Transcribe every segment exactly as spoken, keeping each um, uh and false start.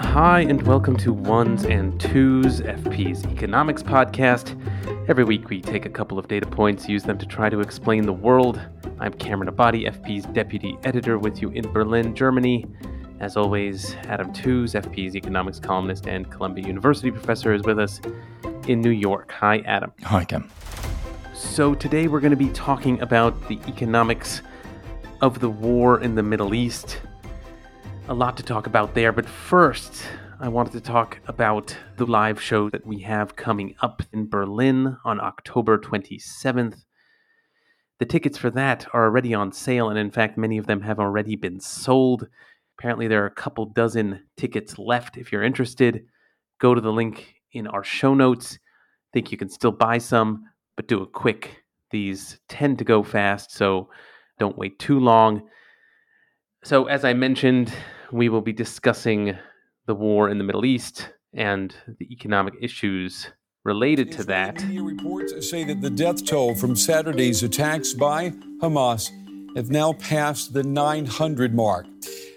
Hi, and welcome to Ones and Tooze, F P's economics podcast. Every week we take a couple of data points, use them to try to explain the world. I'm Cameron Abadi, F P's deputy editor, with you in Berlin, Germany. As always, Adam Tooze, F P's economics columnist and Columbia University professor, is with us in New York. Hi, Adam. Hi, Cam. So today we're going to be talking about the economics of the war in the Middle East. A lot to talk about there, but first, I wanted to talk about the live show that we have coming up in Berlin on October twenty-seventh. The tickets for that are already on sale, and in fact, many of them have already been sold. Apparently, there are a couple dozen tickets left. If you're interested, go to the link in our show notes. I think you can still buy some, but do it quick. These tend to go fast, so don't wait too long. So, as I mentioned, we will be discussing the war in the Middle East and the economic issues related to that. Media reports say that the death toll from Saturday's attacks by Hamas have now passed the nine hundred mark.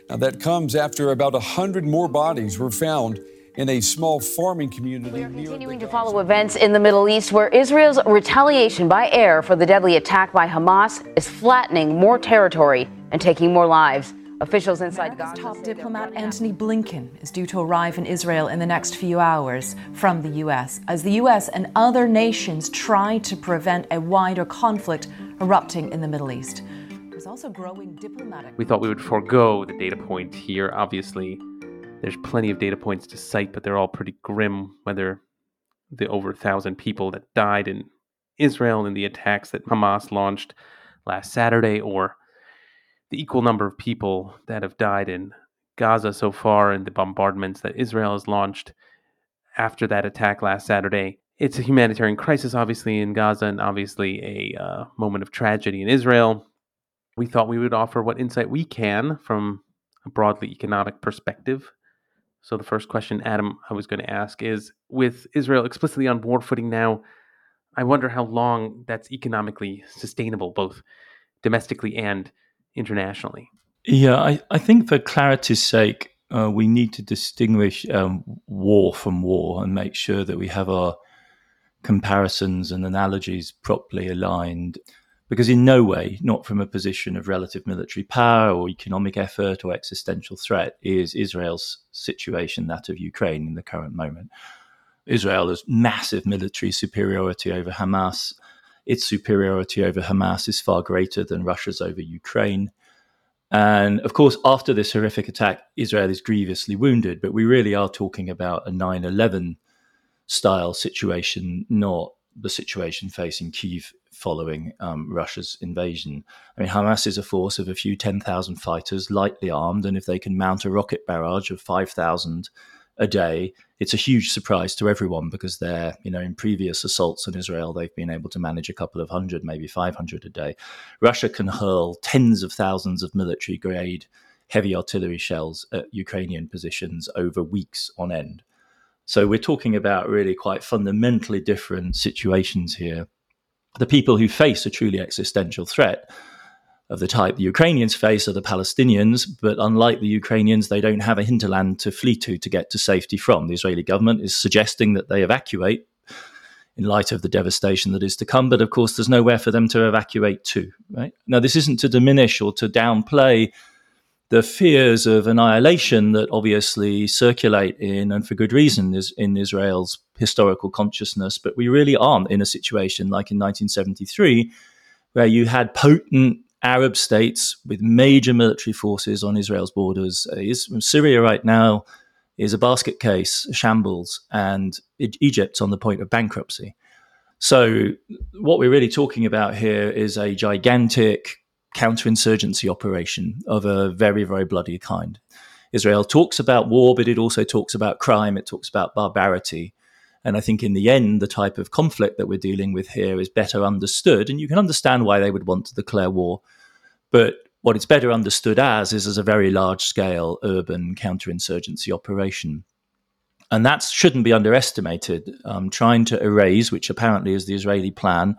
Now, that comes after about one hundred more bodies were found in a small farming community. We are continuing to follow events in the Middle East, where Israel's retaliation by air for the deadly attack by Hamas is flattening more territory and taking more lives. Officials inside Gaza. Top diplomat Anthony Blinken is due to arrive in Israel in the next few hours from the U S as the U S and other nations try to prevent a wider conflict erupting in the Middle East. There's also growing diplomatic... We thought we would forego the data point here. Obviously, there's plenty of data points to cite, but they're all pretty grim, whether the over one thousand people that died in Israel in the attacks that Hamas launched last Saturday, or the equal number of people that have died in Gaza so far and the bombardments that Israel has launched after that attack last Saturday. It's a humanitarian crisis, obviously, in Gaza, and obviously a uh, moment of tragedy in Israel. We thought we would offer what insight we can from a broadly economic perspective. So the first question, Adam, I was going to ask is, with Israel explicitly on war footing now, I wonder how long that's economically sustainable, both domestically and internationally. Yeah, I, I think for clarity's sake, uh, we need to distinguish um, war from war and make sure that we have our comparisons and analogies properly aligned. Because in no way, not from a position of relative military power or economic effort or existential threat, is Israel's situation that of Ukraine in the current moment. Israel has massive military superiority over Hamas. Its superiority over Hamas is far greater than Russia's over Ukraine. And of course, after this horrific attack, Israel is grievously wounded, but we really are talking about a nine eleven style situation, not the situation facing Kyiv following um, Russia's invasion. I mean, Hamas is a force of a few ten thousand fighters, lightly armed, and if they can mount a rocket barrage of five thousand a day, it's a huge surprise to everyone, because they're, you know, in previous assaults in Israel, they've been able to manage a couple of hundred, maybe five hundred a day. Russia can hurl tens of thousands of military grade heavy artillery shells at Ukrainian positions over weeks on end. So we're talking about really quite fundamentally different situations here. The people who face a truly existential threat of the type the Ukrainians face are the Palestinians, but unlike the Ukrainians, they don't have a hinterland to flee to to get to safety from. The Israeli government is suggesting that they evacuate in light of the devastation that is to come, but of course there's nowhere for them to evacuate to, right? Now, this isn't to diminish or to downplay the fears of annihilation that obviously circulate in, and for good reason, is in Israel's historical consciousness, but we really aren't in a situation like in nineteen seventy-three, where you had potent Arab states with major military forces on Israel's borders. Syria right now is a basket case, a shambles, and Egypt's on the point of bankruptcy. So what we're really talking about here is a gigantic counterinsurgency operation of a very, very bloody kind. Israel talks about war, but it also talks about crime. It talks about barbarity. And I think in the end, the type of conflict that we're dealing with here is better understood. And you can understand why they would want to declare war. But what it's better understood as is as a very large-scale urban counterinsurgency operation. And that shouldn't be underestimated. Um, trying to erase, which apparently is the Israeli plan,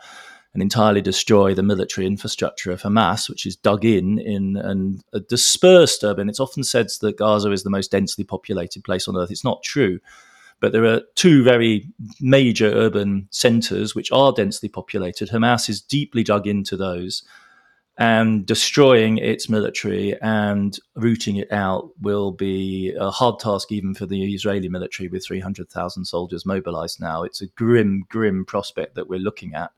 and entirely destroy the military infrastructure of Hamas, which is dug in in and dispersed urban. It's often said that Gaza is the most densely populated place on earth. It's not true. But there are two very major urban centers which are densely populated. Hamas is deeply dug into those, and destroying its military and rooting it out will be a hard task even for the Israeli military with three hundred thousand soldiers mobilized now. It's a grim, grim prospect that we're looking at.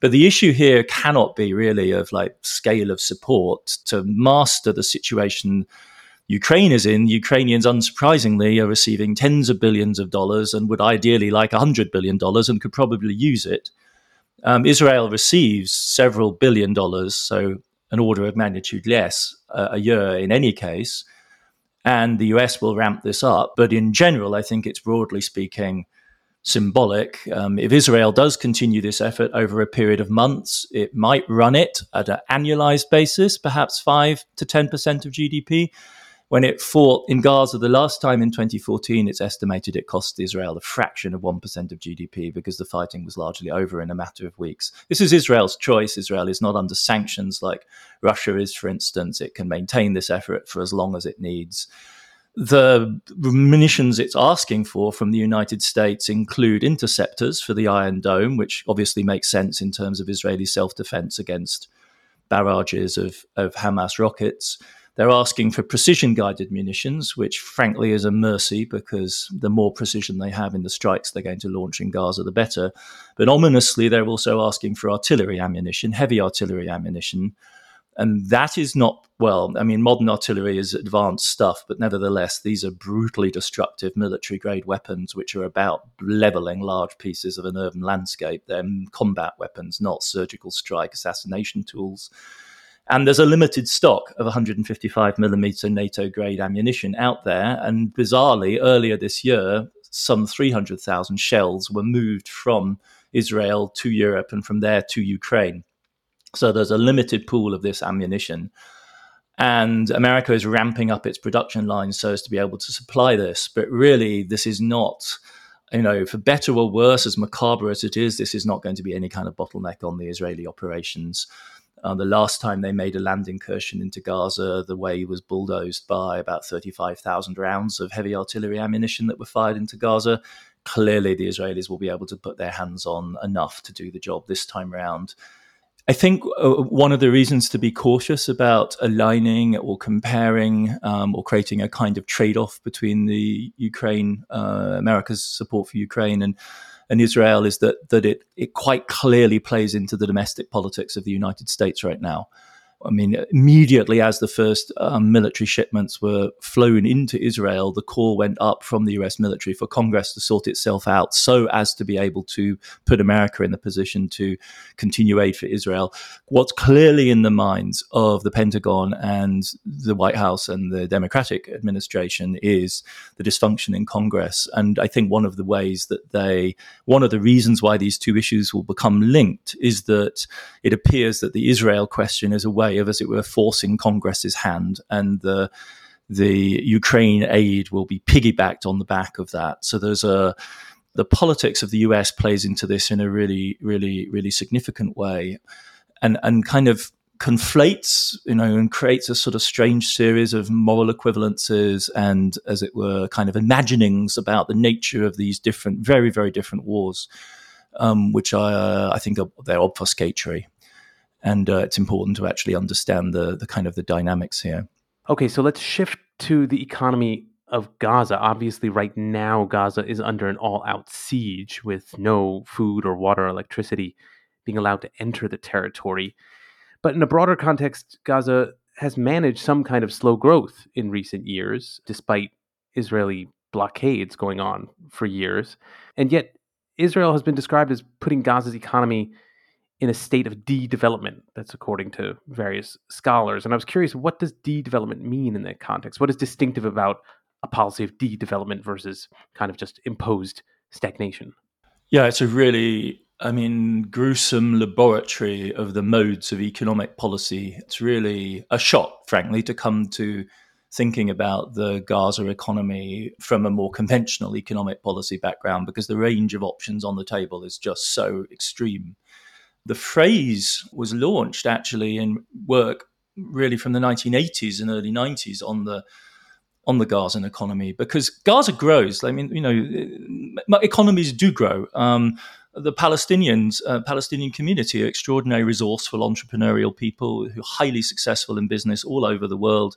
But the issue here cannot be really of like scale of support to master the situation Ukraine is in. Ukrainians, unsurprisingly, are receiving tens of billions of dollars and would ideally like one hundred billion dollars and could probably use it. Um, Israel receives several billion dollars, so an order of magnitude less uh, a year in any case. And the U S will ramp this up. But in general, I think it's broadly speaking symbolic. Um, if Israel does continue this effort over a period of months, it might run it at an annualized basis, perhaps five to ten percent of G D P. When it fought in Gaza the last time in twenty fourteen, it's estimated it cost Israel a fraction of one percent of G D P because the fighting was largely over in a matter of weeks. This is Israel's choice. Israel is not under sanctions like Russia is, for instance. It can maintain this effort for as long as it needs. The munitions it's asking for from the United States include interceptors for the Iron Dome, which obviously makes sense in terms of Israeli self-defense against barrages of, of Hamas rockets. They're asking for precision-guided munitions, which frankly is a mercy because the more precision they have in the strikes they're going to launch in Gaza, the better. But ominously, they're also asking for artillery ammunition, heavy artillery ammunition. And that is not, well, I mean, modern artillery is advanced stuff, but nevertheless, these are brutally destructive military-grade weapons which are about leveling large pieces of an urban landscape. They're combat weapons, not surgical strike assassination tools. And there's a limited stock of one hundred fifty-five millimeter NATO-grade ammunition out there. And bizarrely, earlier this year, some three hundred thousand shells were moved from Israel to Europe and from there to Ukraine. So there's a limited pool of this ammunition. And America is ramping up its production lines so as to be able to supply this. But really, this is not, you know, for better or worse, as macabre as it is, this is not going to be any kind of bottleneck on the Israeli operations. Uh, the last time they made a land incursion into Gaza, the way was bulldozed by about thirty-five thousand rounds of heavy artillery ammunition that were fired into Gaza. Clearly, the Israelis will be able to put their hands on enough to do the job this time round. I think uh, one of the reasons to be cautious about aligning or comparing um, or creating a kind of trade-off between the Ukraine, uh, America's support for Ukraine and and Israel is that that it it quite clearly plays into the domestic politics of the United States right now. I mean, immediately as the first um, military shipments were flown into Israel, the call went up from the U S military for Congress to sort itself out so as to be able to put America in the position to continue aid for Israel. What's clearly in the minds of the Pentagon and the White House and the Democratic administration is the dysfunction in Congress. And I think one of the ways that they, one of the reasons why these two issues will become linked is that it appears that the Israel question is a way of, as it were, forcing Congress's hand, and the the Ukraine aid will be piggybacked on the back of that. So there's a the politics of the U S plays into this in a really, really, really significant way, and and kind of conflates, you know, and creates a sort of strange series of moral equivalences and, as it were, kind of imaginings about the nature of these different, very, very different wars, um, which I uh, I think are, they're obfuscatory. And uh, it's important to actually understand the the kind of the dynamics here. Okay, so let's shift to the economy of Gaza. Obviously, right now, Gaza is under an all-out siege with no food or water or electricity being allowed to enter the territory. But in a broader context, Gaza has managed some kind of slow growth in recent years, despite Israeli blockades going on for years. And yet, Israel has been described as putting Gaza's economy in a state of de-development. That's according to various scholars. And I was curious, what does de-development mean in that context? What is distinctive about a policy of de-development versus kind of just imposed stagnation? Yeah, it's a really, I mean, gruesome laboratory of the modes of economic policy. It's really a shock, frankly, to come to thinking about the Gaza economy from a more conventional economic policy background, because the range of options on the table is just so extreme. The phrase was launched actually in work really from the nineteen eighties and early nineties on the on the Gazan economy, because Gaza grows. I mean, you know, economies do grow. Um, the Palestinians, uh, Palestinian community are extraordinarily resourceful, entrepreneurial people who are highly successful in business all over the world.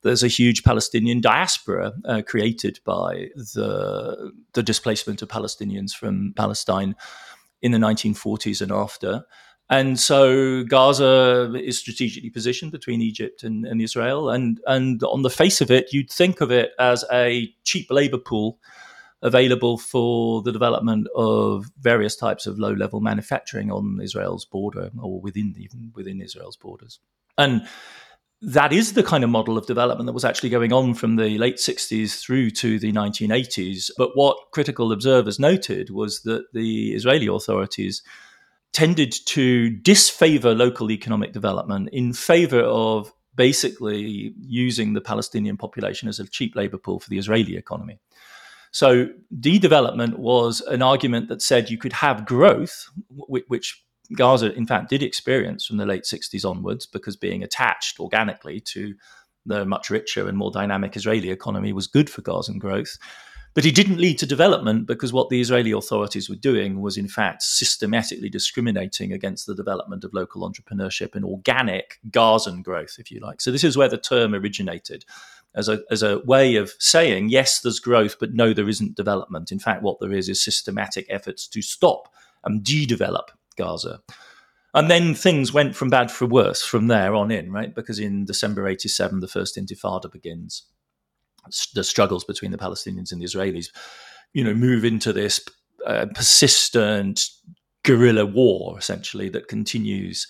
There's a huge Palestinian diaspora uh, created by the, the displacement of Palestinians from Palestine in the nineteen forties and after. And so Gaza is strategically positioned between Egypt and, and Israel. And, and on the face of it, you'd think of it as a cheap labor pool available for the development of various types of low-level manufacturing on Israel's border, or within even within Israel's borders. And that is the kind of model of development that was actually going on from the late sixties through to the nineteen eighties. But what critical observers noted was that the Israeli authorities tended to disfavor local economic development in favor of basically using the Palestinian population as a cheap labor pool for the Israeli economy. So de-development was an argument that said you could have growth, which Gaza, in fact, did experience from the late sixties onwards, because being attached organically to the much richer and more dynamic Israeli economy was good for Gazan growth. But it didn't lead to development, because what the Israeli authorities were doing was, in fact, systematically discriminating against the development of local entrepreneurship and organic Gazan growth, if you like. So this is where the term originated, as a as a way of saying, yes, there's growth, but no, there isn't development. In fact, what there is is systematic efforts to stop and de-develop Gaza. And then things went from bad for worse from there on in, right? Because in December eighty-seven, the first Intifada begins. The struggles between the Palestinians and the Israelis, you know, move into this uh, persistent guerrilla war, essentially, that continues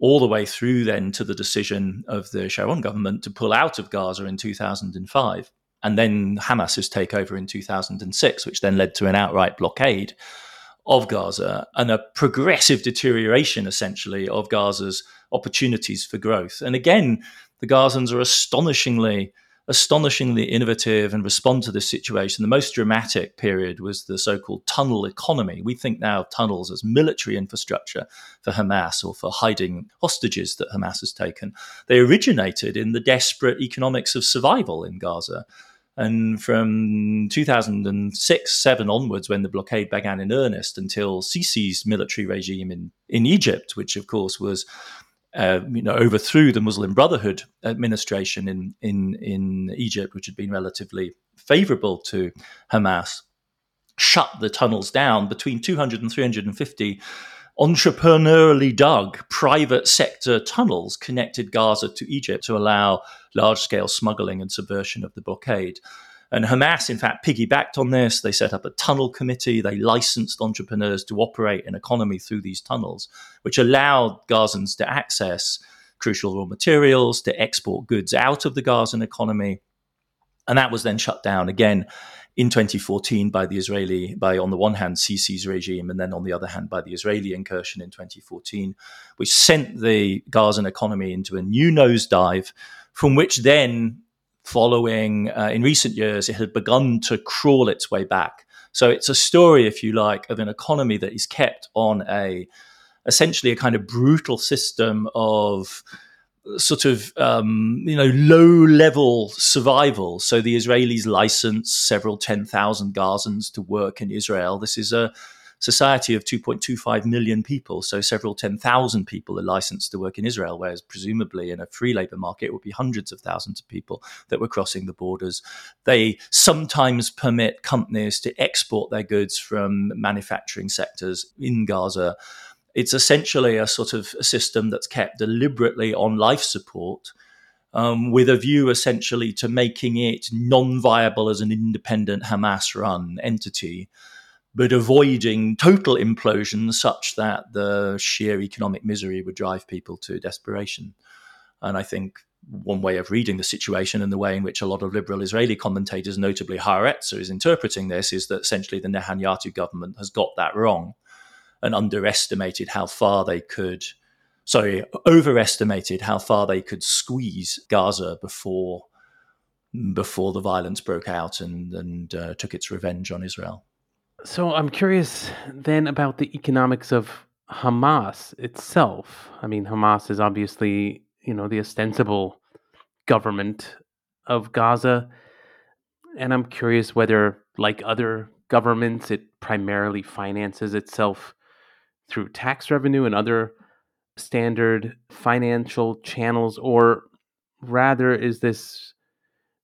all the way through then to the decision of the Sharon government to pull out of Gaza in two thousand five. And then Hamas's takeover in two thousand six, which then led to an outright blockade of Gaza and a progressive deterioration, essentially, of Gaza's opportunities for growth. And again, the Gazans are astonishingly, astonishingly innovative and respond to this situation. The most dramatic period was the so-called tunnel economy. We think now of tunnels as military infrastructure for Hamas or for hiding hostages that Hamas has taken. They originated in the desperate economics of survival in Gaza. And from two thousand six, seven onwards, when the blockade began in earnest, until Sisi's military regime in, in Egypt, which of course was, uh, you know, overthrew the Muslim Brotherhood administration in, in, in Egypt, which had been relatively favorable to Hamas, shut the tunnels down. Between two hundred and three hundred fifty entrepreneurially dug private sector tunnels connected Gaza to Egypt to allow large-scale smuggling and subversion of the blockade. And Hamas, in fact, piggybacked on this. They set up a tunnel committee. They licensed entrepreneurs to operate an economy through these tunnels, which allowed Gazans to access crucial raw materials, to export goods out of the Gazan economy. And that was then shut down again in twenty fourteen by the Israeli, by on the one hand Sisi's regime, and then on the other hand by the Israeli incursion in twenty fourteen, which sent the Gazan economy into a new nosedive, from which then following, uh, in recent years, it had begun to crawl its way back. So it's a story, if you like, of an economy that is kept on a, essentially a kind of brutal system of sort of, um, you know, low-level survival. So the Israelis licensed several ten thousand Gazans to work in Israel. This is a society of two point two five million people, so several ten thousand people are licensed to work in Israel, whereas presumably in a free labor market it would be hundreds of thousands of people that were crossing the borders. They sometimes permit companies to export their goods from manufacturing sectors in Gaza. It's essentially a sort of a system that's kept deliberately on life support, um, with a view essentially to making it non-viable as an independent Hamas-run entity, but avoiding total implosion such that the sheer economic misery would drive people to desperation. And I think one way of reading the situation and the way in which a lot of liberal Israeli commentators, notably Haaretz, is interpreting this, is that essentially the Netanyahu government has got that wrong and underestimated how far they could, sorry, overestimated how far they could squeeze Gaza before before the violence broke out and, and uh, took its revenge on Israel. So I'm curious then about the economics of Hamas itself. I mean, Hamas is obviously, you know, the ostensible government of Gaza. And I'm curious whether, like other governments, it primarily finances itself through tax revenue and other standard financial channels, or rather is this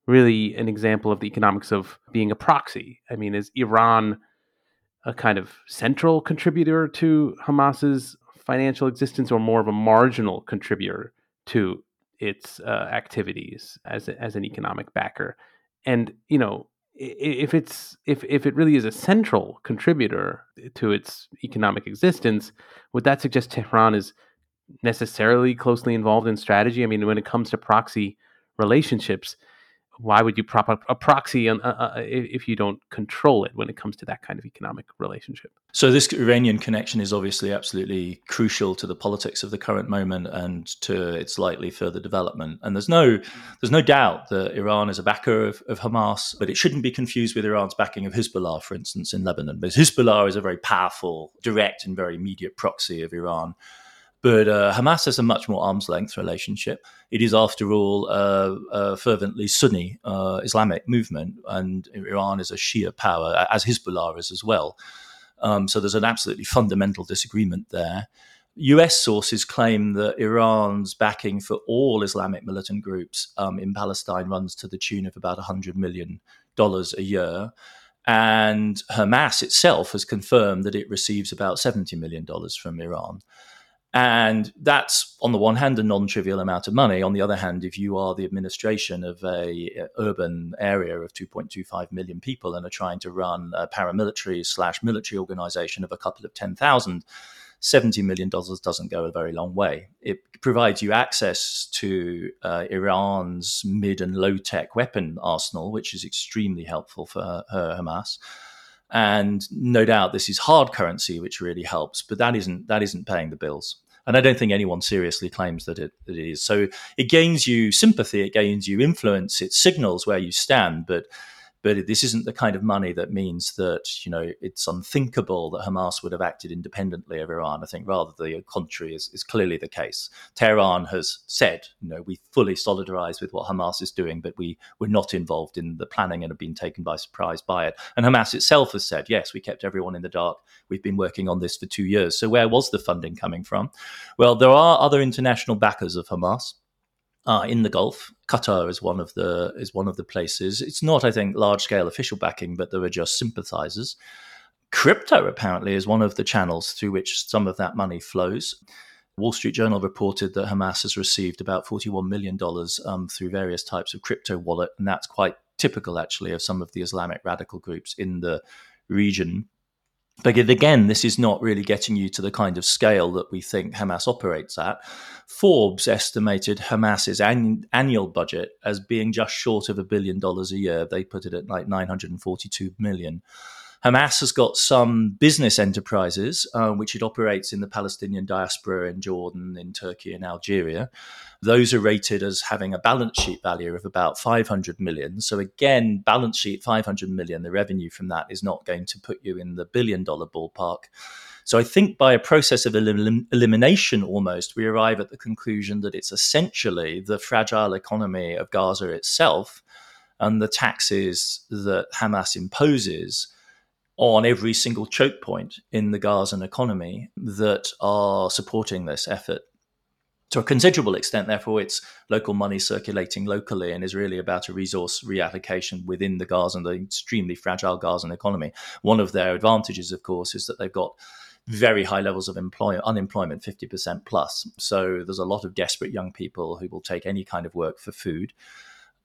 really an example of the economics of being a proxy? I mean, is Iran a kind of central contributor to Hamas's financial existence, or more of a marginal contributor to its uh, activities as a, as an economic backer? And, you know, if it's if, if it really is a central contributor to its economic existence, would that suggest Tehran is necessarily closely involved in strategy? I mean, when it comes to proxy relationships, why would you prop up a proxy on, uh, uh, if you don't control it when it comes to that kind of economic relationship? So this Iranian connection is obviously absolutely crucial to the politics of the current moment and to its likely further development. And there's no there's no doubt that Iran is a backer of, of Hamas, but it shouldn't be confused with Iran's backing of Hezbollah, for instance, in Lebanon. Because Hezbollah is a very powerful, direct and very immediate proxy of Iran. But uh, Hamas has a much more arm's-length relationship. It is, after all, uh, a fervently Sunni uh, Islamic movement, and Iran is a Shia power, as Hezbollah is as well. Um, so there's an absolutely fundamental disagreement there. U S sources claim that Iran's backing for all Islamic militant groups um, in Palestine runs to the tune of about one hundred million dollars a year. And Hamas itself has confirmed that it receives about seventy million dollars from Iran. And that's, on the one hand, a non-trivial amount of money. On the other hand, if you are the administration of a uh, urban area of two point two five million people and are trying to run a paramilitary slash military organization of a couple of ten thousand, seventy million dollars doesn't go a very long way. It provides you access to uh, Iran's mid and low-tech weapon arsenal, which is extremely helpful for her, her Hamas. And no doubt this is hard currency, which really helps, but that isn't that isn't paying the bills. And I don't think anyone seriously claims that it, that it is. So it gains you sympathy, it gains you influence, it signals where you stand, but but this isn't the kind of money that means that, you know, it's unthinkable that Hamas would have acted independently of Iran. I think rather the contrary is, is clearly the case. Tehran has said, you know, we fully solidarize with what Hamas is doing, but we were not involved in the planning and have been taken by surprise by it. And Hamas itself has said, yes, we kept everyone in the dark. We've been working on this for two years. So where was the funding coming from? Well, there are other international backers of Hamas. Uh, in the Gulf, Qatar is one of the is one of the places. It's not, I think, large-scale official backing, but there are just sympathizers. Crypto, apparently, is one of the channels through which some of that money flows. Wall Street Journal reported that Hamas has received about forty-one million dollars um, through various types of crypto wallet, and that's quite typical, actually, of some of the Islamic radical groups in the region. But again, this is not really getting you to the kind of scale that we think Hamas operates at. Forbes estimated Hamas's an- annual budget as being just short of a billion dollars a year. They put it at like nine hundred forty-two million. Hamas has got some business enterprises, uh, which it operates in the Palestinian diaspora in Jordan, in Turkey and Algeria. Those are rated as having a balance sheet value of about five hundred million. So again, balance sheet five hundred million, the revenue from that is not going to put you in the billion dollar ballpark. So I think by a process of elim- elimination almost, we arrive at the conclusion that it's essentially the fragile economy of Gaza itself and the taxes that Hamas imposes on every single choke point in the Gazan economy that are supporting this effort. To a considerable extent, therefore, it's local money circulating locally and is really about a resource reallocation within the Gazan, the extremely fragile Gazan economy. One of their advantages, of course, is that they've got very high levels of employ- unemployment, fifty percent plus. So there's a lot of desperate young people who will take any kind of work for food.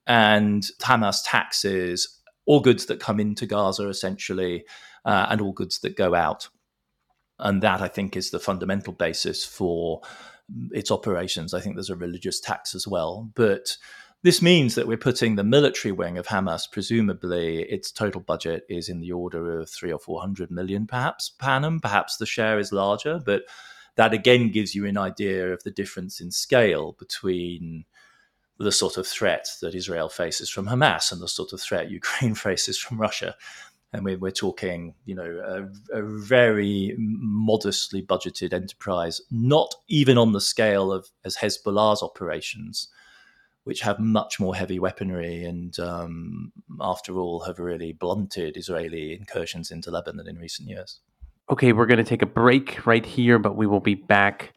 And Hamas taxes all goods that come into Gaza, essentially, uh, and all goods that go out. And that, I think, is the fundamental basis for its operations. I think there's a religious tax as well. But this means that we're putting the military wing of Hamas, presumably its total budget is in the order of three or four hundred million, perhaps, per annum. Perhaps the share is larger, but that again gives you an idea of the difference in scale between the sort of threat that Israel faces from Hamas and the sort of threat Ukraine faces from Russia. And we're, we're talking, you know, a, a very modestly budgeted enterprise, not even on the scale of as Hezbollah's operations, which have much more heavy weaponry and, um, after all, have really blunted Israeli incursions into Lebanon in recent years. Okay, we're going to take a break right here, but we will be back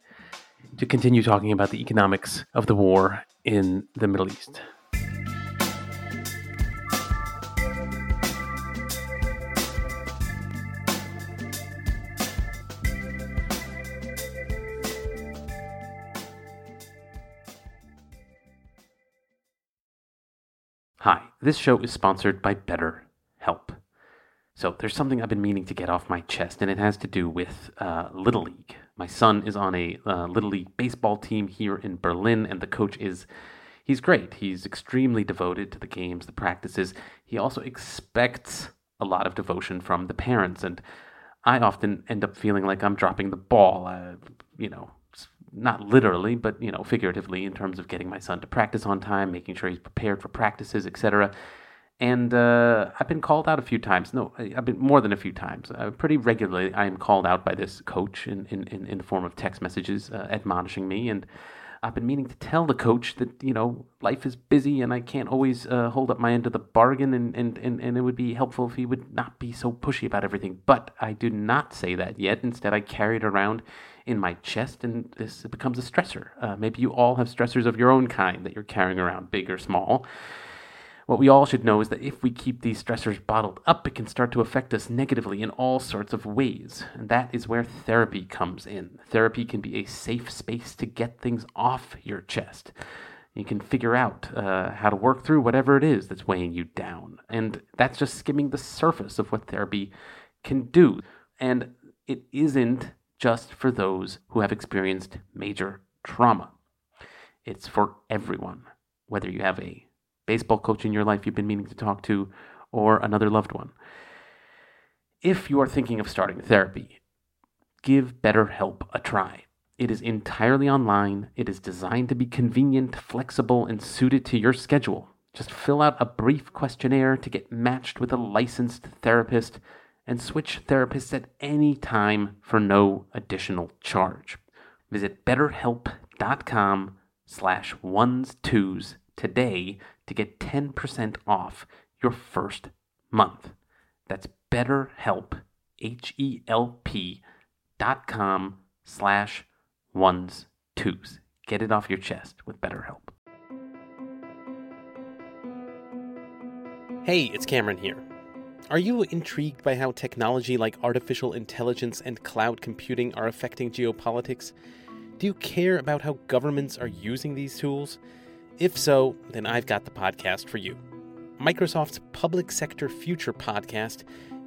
to continue talking about the economics of the war in the Middle East. Hi, this show is sponsored by BetterHelp. So there's something I've been meaning to get off my chest, and it has to do with uh, Little League. My son is on a uh, Little League baseball team here in Berlin, and the coach is, he's great. He's extremely devoted to the games, the practices. He also expects a lot of devotion from the parents, and I often end up feeling like I'm dropping the ball, uh, you know, not literally, but, you know, figuratively in terms of getting my son to practice on time, making sure he's prepared for practices, et cetera. And uh, I've been called out a few times. No, I've been more than a few times. Uh, pretty regularly, I am called out by this coach in, in, in the form of text messages uh, admonishing me. And I've been meaning to tell the coach that, you know, life is busy and I can't always uh, hold up my end of the bargain. And, and, and, and it would be helpful if he would not be so pushy about everything. But I do not say that yet. Instead, I carry it around in my chest, and this becomes a stressor. Uh, maybe you all have stressors of your own kind that you're carrying around, big or small. What we all should know is that if we keep these stressors bottled up, it can start to affect us negatively in all sorts of ways. And that is where therapy comes in. Therapy can be a safe space to get things off your chest. You can figure out uh, how to work through whatever it is that's weighing you down. And that's just skimming the surface of what therapy can do. And it isn't just for those who have experienced major trauma. It's for everyone, whether you have a baseball coach in your life you've been meaning to talk to or another loved one. If you are thinking of starting therapy, give BetterHelp a try. It is entirely online. It is designed to be convenient, flexible, and suited to your schedule. Just fill out a brief questionnaire to get matched with a licensed therapist, and switch therapists at any time for no additional charge. Visit betterhelp.com slash ones twos today to get ten percent off your first month. That's BetterHelp, H E L P, dot com slash ones twos. Get it off your chest with BetterHelp. Hey, it's Cameron here. Are you intrigued by how technology like artificial intelligence and cloud computing are affecting geopolitics? Do you care about how governments are using these tools? If so, then I've got the podcast for you. Microsoft's Public Sector Future podcast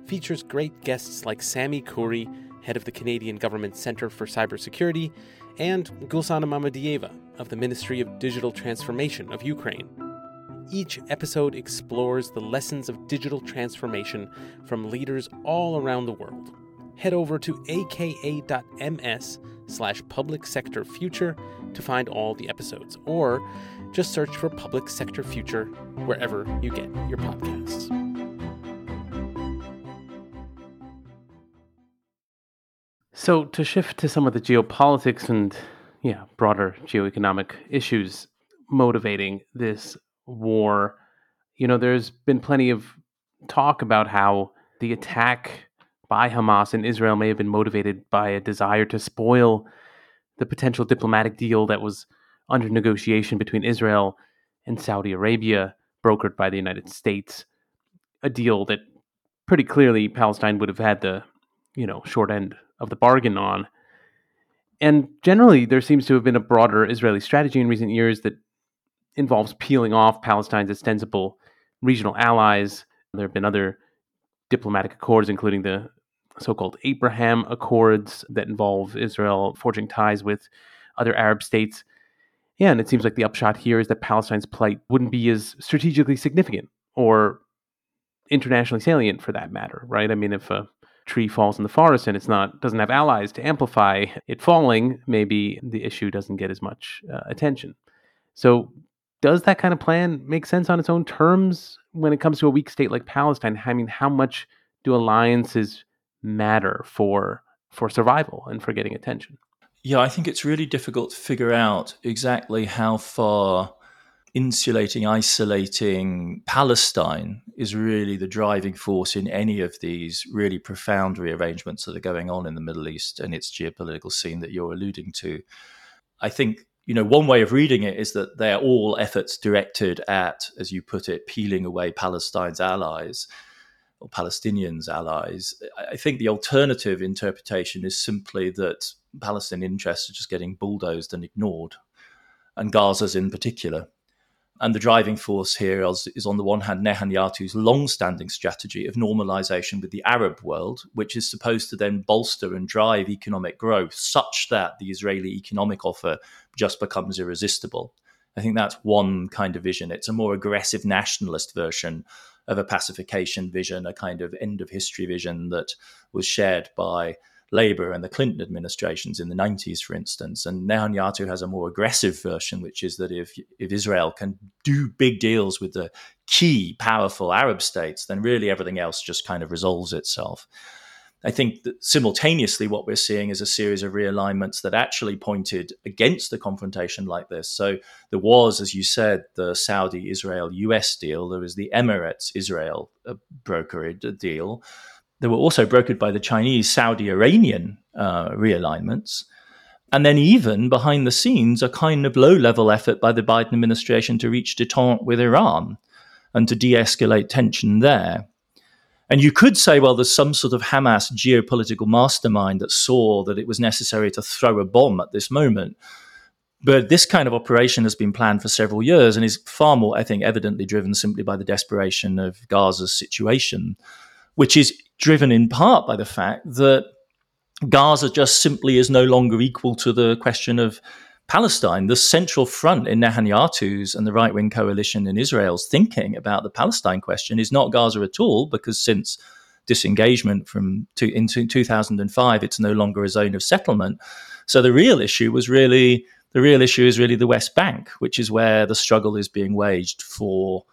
features great guests like Sami Khoury, head of the Canadian Government Centre for Cybersecurity, and Gulsana Mamadieva of the Ministry of Digital Transformation of Ukraine. Each episode explores the lessons of digital transformation from leaders all around the world. Head over to aka.ms slash public sector future to find all the episodes, or just search for Public Sector Future wherever you get your podcasts. So to shift to some of the geopolitics and, yeah, broader geoeconomic issues motivating this war, you know, there's been plenty of talk about how the attack by Hamas in Israel may have been motivated by a desire to spoil the potential diplomatic deal that was under negotiation between Israel and Saudi Arabia, brokered by the United States, a deal that pretty clearly Palestine would have had the, you know, short end of the bargain on. And generally, there seems to have been a broader Israeli strategy in recent years that involves peeling off Palestine's ostensible regional allies. There have been other diplomatic accords, including the so-called Abraham Accords that involve Israel forging ties with other Arab states. Yeah, and it seems like the upshot here is that Palestine's plight wouldn't be as strategically significant or internationally salient for that matter, right? I mean, if a tree falls in the forest and it's not doesn't have allies to amplify it falling, maybe the issue doesn't get as much uh, attention. So does that kind of plan make sense on its own terms when it comes to a weak state like Palestine? I mean, how much do alliances matter for for survival and for getting attention? Yeah, I think it's really difficult to figure out exactly how far insulating, isolating Palestine is really the driving force in any of these really profound rearrangements that are going on in the Middle East and its geopolitical scene that you're alluding to. I think, you know, one way of reading it is that they're all efforts directed at, as you put it, peeling away Palestine's allies or Palestinians' allies. I think the alternative interpretation is simply that Palestinian interests are just getting bulldozed and ignored, and Gaza's in particular. And the driving force here is, is on the one hand, Netanyahu's long-standing strategy of normalization with the Arab world, which is supposed to then bolster and drive economic growth such that the Israeli economic offer just becomes irresistible. I think that's one kind of vision. It's a more aggressive nationalist version of a pacification vision, a kind of end-of-history vision that was shared by Labour and the Clinton administrations in the nineties, for instance. And Netanyahu has a more aggressive version, which is that if if Israel can do big deals with the key, powerful Arab states, then really everything else just kind of resolves itself. I think that simultaneously what we're seeing is a series of realignments that actually pointed against the confrontation like this. So there was, as you said, the Saudi-Israel-U S deal. There was the Emirates-Israel brokered deal. There were also brokered by the Chinese-Saudi-Iranian uh, realignments. And then even behind the scenes, a kind of low-level effort by the Biden administration to reach détente with Iran and to de-escalate tension there. And you could say, well, there's some sort of Hamas geopolitical mastermind that saw that it was necessary to throw a bomb at this moment. But this kind of operation has been planned for several years and is far more, I think, evidently driven simply by the desperation of Gaza's situation, which is driven in part by the fact that Gaza just simply is no longer equal to the question of Palestine. The central front in Netanyahu's and the right-wing coalition in Israel's thinking about the Palestine question is not Gaza at all, because since disengagement from to, in two thousand five, it's no longer a zone of settlement. So the real issue was really the real issue is really the West Bank, which is where the struggle is being waged for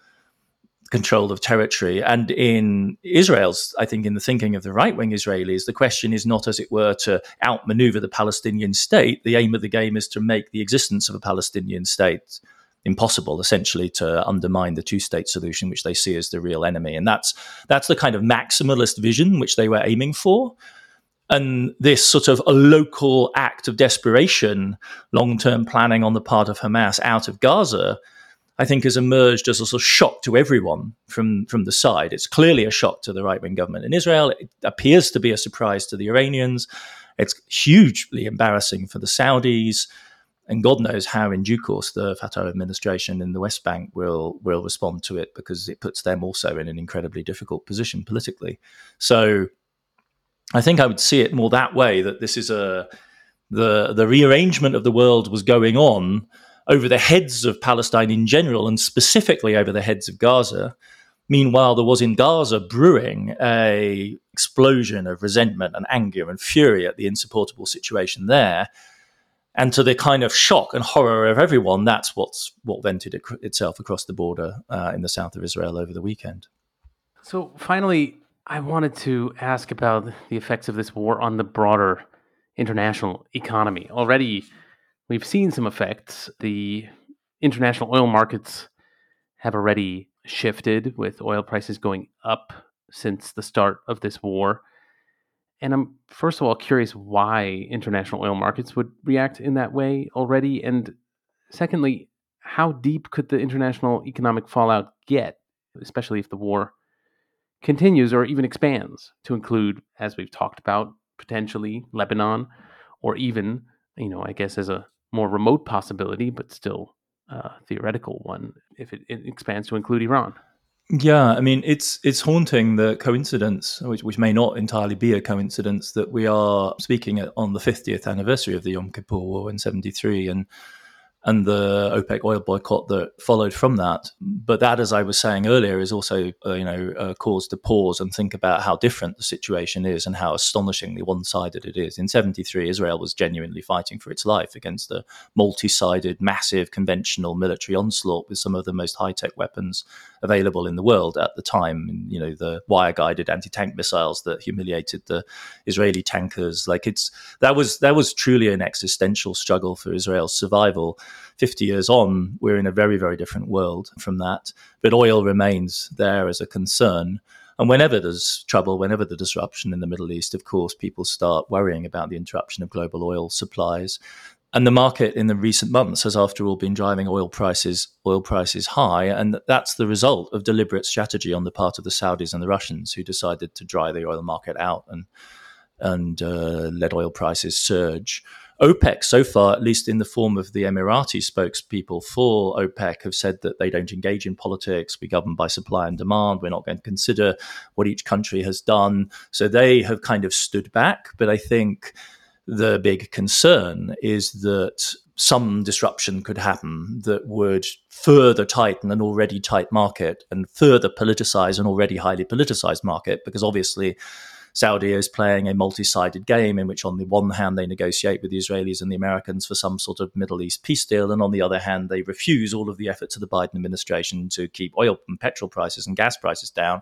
control of territory. And in Israel's, I think in the thinking of the right-wing Israelis, the question is not, as it were, to outmaneuver the Palestinian state. The aim of the game is to make the existence of a Palestinian state impossible, essentially to undermine the two-state solution, which they see as the real enemy. And that's that's the kind of maximalist vision which they were aiming for. And this sort of a local act of desperation, long-term planning on the part of Hamas out of Gaza, I think has emerged as a sort of shock to everyone from, from the side. It's clearly a shock to the right-wing government in Israel. It appears to be a surprise to the Iranians. It's hugely embarrassing for the Saudis. And God knows how in due course the Fatah administration in the West Bank will, will respond to it, because it puts them also in an incredibly difficult position politically. So I think I would see it more that way, that this is a the the rearrangement of the world was going on over the heads of Palestine in general, and specifically over the heads of Gaza. Meanwhile, there was in Gaza brewing a explosion of resentment and anger and fury at the insupportable situation there. And to the kind of shock and horror of everyone, that's what's what vented ac- itself across the border uh, in the south of Israel over the weekend. So finally, I wanted to ask about the effects of this war on the broader international economy. Already, we've seen some effects. The international oil markets have already shifted, with oil prices going up since the start of this war. And I'm, first of all, curious why international oil markets would react in that way already. And secondly, how deep could the international economic fallout get, especially if the war continues or even expands to include, as we've talked about, potentially Lebanon, or even, you know, I guess as a more remote possibility, but still a uh, theoretical one, if it, it expands to include Iran. Yeah, I mean, it's it's haunting, the coincidence, which, which may not entirely be a coincidence, that we are speaking on the fiftieth anniversary of the Yom Kippur War in seventy-three and and the OPEC oil boycott that followed from that. But that, as I was saying earlier, is also uh, you know a cause to pause and think about how different the situation is and how astonishingly one-sided it is. In seventy-three, Israel was genuinely fighting for its life against a multi-sided, massive, conventional military onslaught with some of the most high-tech weapons available in the world at the time. You know, the wire-guided anti-tank missiles that humiliated the Israeli tankers. Like it's that was that was truly an existential struggle for Israel's survival. fifty years on, we're in a very, very different world from that. But oil remains there as a concern. And whenever there's trouble, whenever the disruption in the Middle East, of course, people start worrying about the interruption of global oil supplies. And the market in the recent months has, after all, been driving oil prices oil prices high. And that's the result of deliberate strategy on the part of the Saudis and the Russians, who decided to dry the oil market out and, and uh, let oil prices surge. OPEC, so far, at least in the form of the Emirati spokespeople for OPEC, have said that they don't engage in politics. We govern by supply and demand. We're not going to consider what each country has done. So they have kind of stood back. But I think the big concern is that some disruption could happen that would further tighten an already tight market and further politicize an already highly politicized market, because obviously Saudi is playing a multi-sided game in which on the one hand they negotiate with the Israelis and the Americans for some sort of Middle East peace deal, and on the other hand they refuse all of the efforts of the Biden administration to keep oil and petrol prices and gas prices down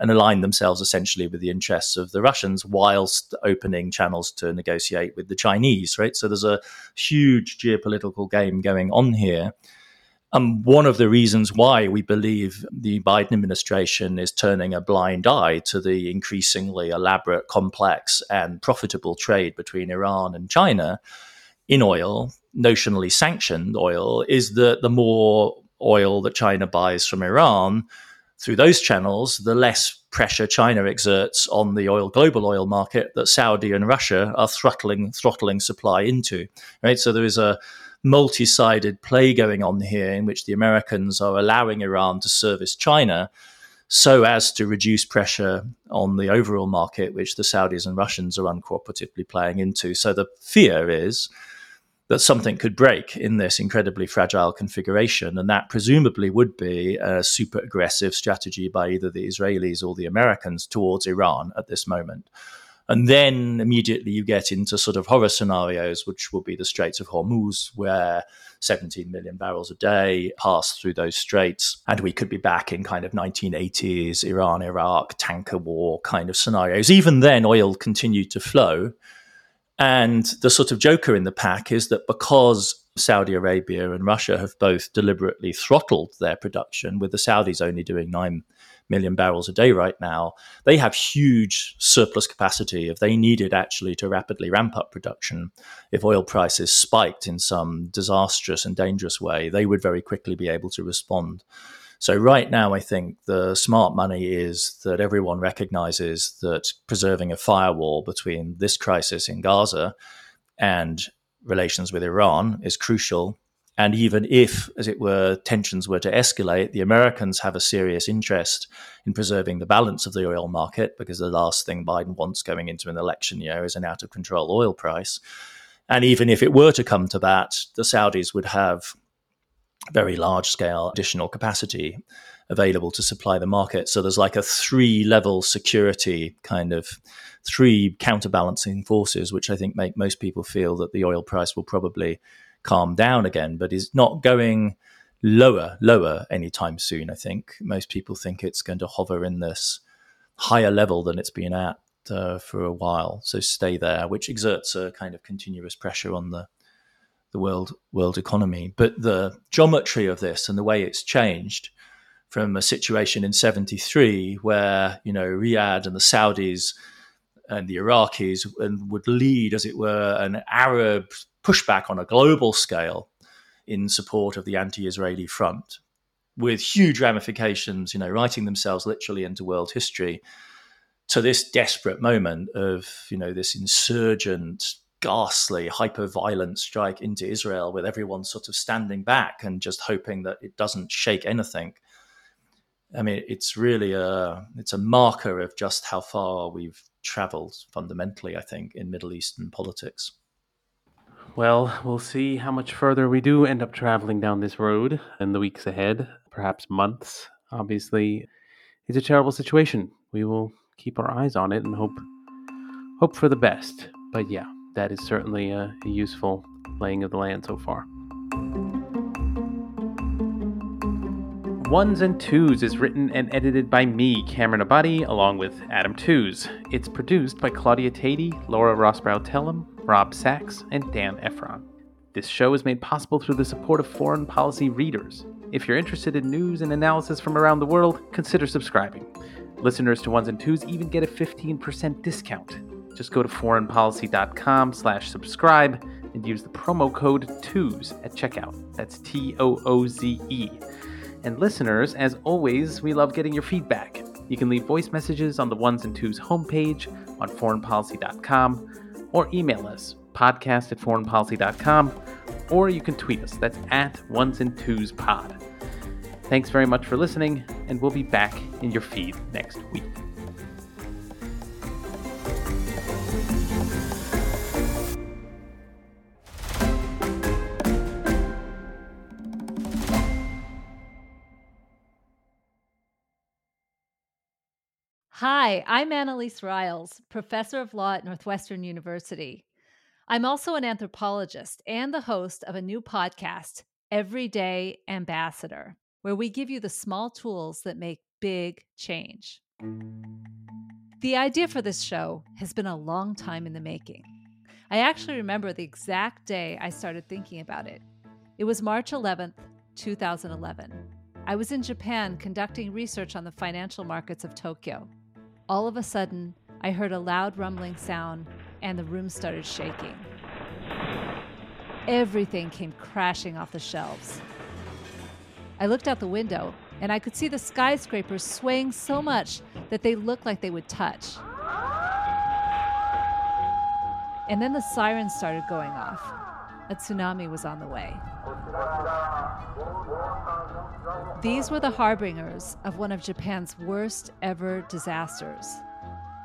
and align themselves essentially with the interests of the Russians whilst opening channels to negotiate with the Chinese, right? So there's a huge geopolitical game going on here. And one of the reasons why we believe the Biden administration is turning a blind eye to the increasingly elaborate, complex, and profitable trade between Iran and China in oil, notionally sanctioned oil, is that the more oil that China buys from Iran through those channels, the less pressure China exerts on the oil global oil market that Saudi and Russia are throttling throttling supply into. Right, so there is a multi-sided play going on here in which the Americans are allowing Iran to service China so as to reduce pressure on the overall market, which the Saudis and Russians are uncooperatively playing into. So the fear is that something could break in this incredibly fragile configuration, and that presumably would be a super aggressive strategy by either the Israelis or the Americans towards Iran at this moment. And then immediately you get into sort of horror scenarios, which will be the Straits of Hormuz, where seventeen million barrels a day pass through those straits. And we could be back in kind of nineteen eighties, Iran, Iraq, tanker war kind of scenarios. Even then, oil continued to flow. And the sort of joker in the pack is that because Saudi Arabia and Russia have both deliberately throttled their production, with the Saudis only doing nine million barrels a day right now, they have huge surplus capacity if they needed actually to rapidly ramp up production. If oil prices spiked in some disastrous and dangerous way, they would very quickly be able to respond. So right now, I think the smart money is that everyone recognizes that preserving a firewall between this crisis in Gaza and relations with Iran is crucial. And even if, as it were, tensions were to escalate, the Americans have a serious interest in preserving the balance of the oil market, because the last thing Biden wants going into an election year is an out-of-control oil price. And even if it were to come to that, the Saudis would have very large-scale additional capacity available to supply the market. So there's like a three-level security, kind of three counterbalancing forces, which I think make most people feel that the oil price will probably calm down again, but is not going lower, lower anytime soon, I think. Most people think it's going to hover in this higher level than it's been at uh, for a while. So stay there, which exerts a kind of continuous pressure on the the world world economy. But the geometry of this and the way it's changed from a situation in seventy-three where, you know, Riyadh and the Saudis and the Iraqis and would lead, as it were, an Arab pushback on a global scale in support of the anti-Israeli front, with huge ramifications, you know, writing themselves literally into world history, to this desperate moment of, you know, this insurgent, ghastly, hyper-violent strike into Israel, with everyone sort of standing back and just hoping that it doesn't shake anything. I mean, it's really a, it's a marker of just how far we've traveled fundamentally, I think, in Middle Eastern politics. Well, we'll see how much further we do end up traveling down this road in the weeks ahead, perhaps months. Obviously, it's a terrible situation. We will keep our eyes on it and hope hope for the best. But yeah, that is certainly a, a useful laying of the land so far. Ones and Tooze is written and edited by me, Cameron Abadi, along with Adam Tooze. It's produced by Claudia Tatey, Laura Rossbrow-Tellum, Rob Sachs, and Dan Efron. This show is made possible through the support of foreign policy readers. If you're interested in news and analysis from around the world, consider subscribing. Listeners to Ones and Tooze even get a fifteen percent discount. Just go to foreign policy dot com slash subscribe and use the promo code TOOZE at checkout. That's T O O Z E. And listeners, as always, we love getting your feedback. You can leave voice messages on the Ones and Tooze homepage on foreign policy dot com or email us, podcast at foreign policy dot com, or you can tweet us. That's at Ones and Tooze Pod. Thanks very much for listening, and we'll be back in your feed next week. Hi, I'm Annalise Riles, professor of law at Northwestern University. I'm also an anthropologist and the host of a new podcast, Everyday Ambassador, where we give you the small tools that make big change. The idea for this show has been a long time in the making. I actually remember the exact day I started thinking about it. It was March eleventh, two thousand eleven. I was in Japan conducting research on the financial markets of Tokyo. All of a sudden, I heard a loud rumbling sound and the room started shaking. Everything came crashing off the shelves. I looked out the window and I could see the skyscrapers swaying so much that they looked like they would touch. And then the sirens started going off. A tsunami was on the way. These were the harbingers of one of Japan's worst ever disasters,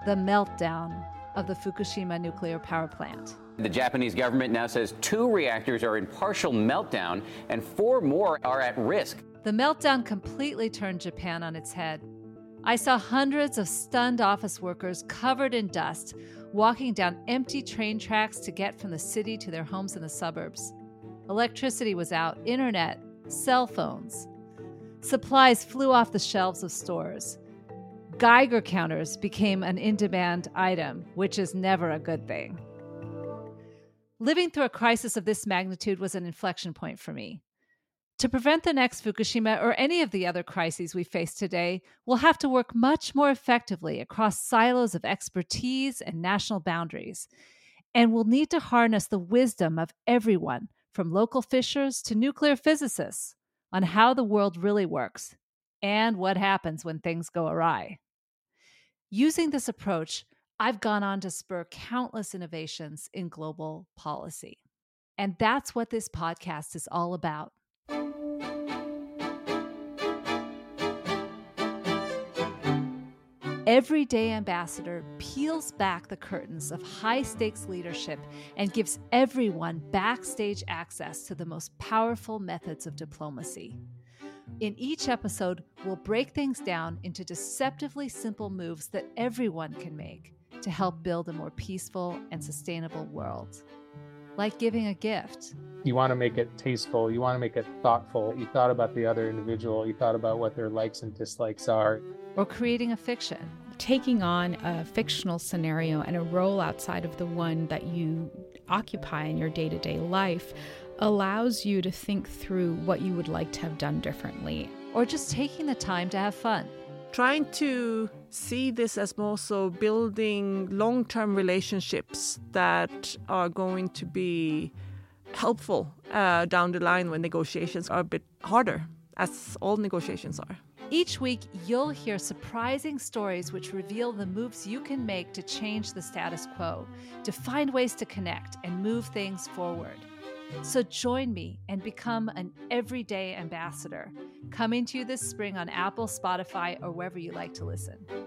the meltdown of the Fukushima nuclear power plant. The Japanese government now says two reactors are in partial meltdown and four more are at risk. The meltdown completely turned Japan on its head. I saw hundreds of stunned office workers covered in dust walking down empty train tracks to get from the city to their homes in the suburbs. Electricity was out, internet, cell phones. Supplies flew off the shelves of stores. Geiger counters became an in-demand item, which is never a good thing. Living through a crisis of this magnitude was an inflection point for me. To prevent the next Fukushima or any of the other crises we face today, we'll have to work much more effectively across silos of expertise and national boundaries. And we'll need to harness the wisdom of everyone, from local fishers to nuclear physicists, on how the world really works and what happens when things go awry. Using this approach, I've gone on to spur countless innovations in global policy. And that's what this podcast is all about. Everyday Ambassador peels back the curtains of high-stakes leadership and gives everyone backstage access to the most powerful methods of diplomacy. In each episode, we'll break things down into deceptively simple moves that everyone can make to help build a more peaceful and sustainable world. Like giving a gift. You want to make it tasteful. You want to make it thoughtful. You thought about the other individual. You thought about what their likes and dislikes are. Or creating a fiction. Taking on a fictional scenario and a role outside of the one that you occupy in your day-to-day life allows you to think through what you would like to have done differently. Or just taking the time to have fun. Trying to see this as more so building long-term relationships that are going to be helpful uh, down the line when negotiations are a bit harder, as all negotiations are. Each week, you'll hear surprising stories which reveal the moves you can make to change the status quo, to find ways to connect and move things forward. So join me and become an everyday ambassador coming to you this spring on Apple, Spotify, or wherever you like to listen.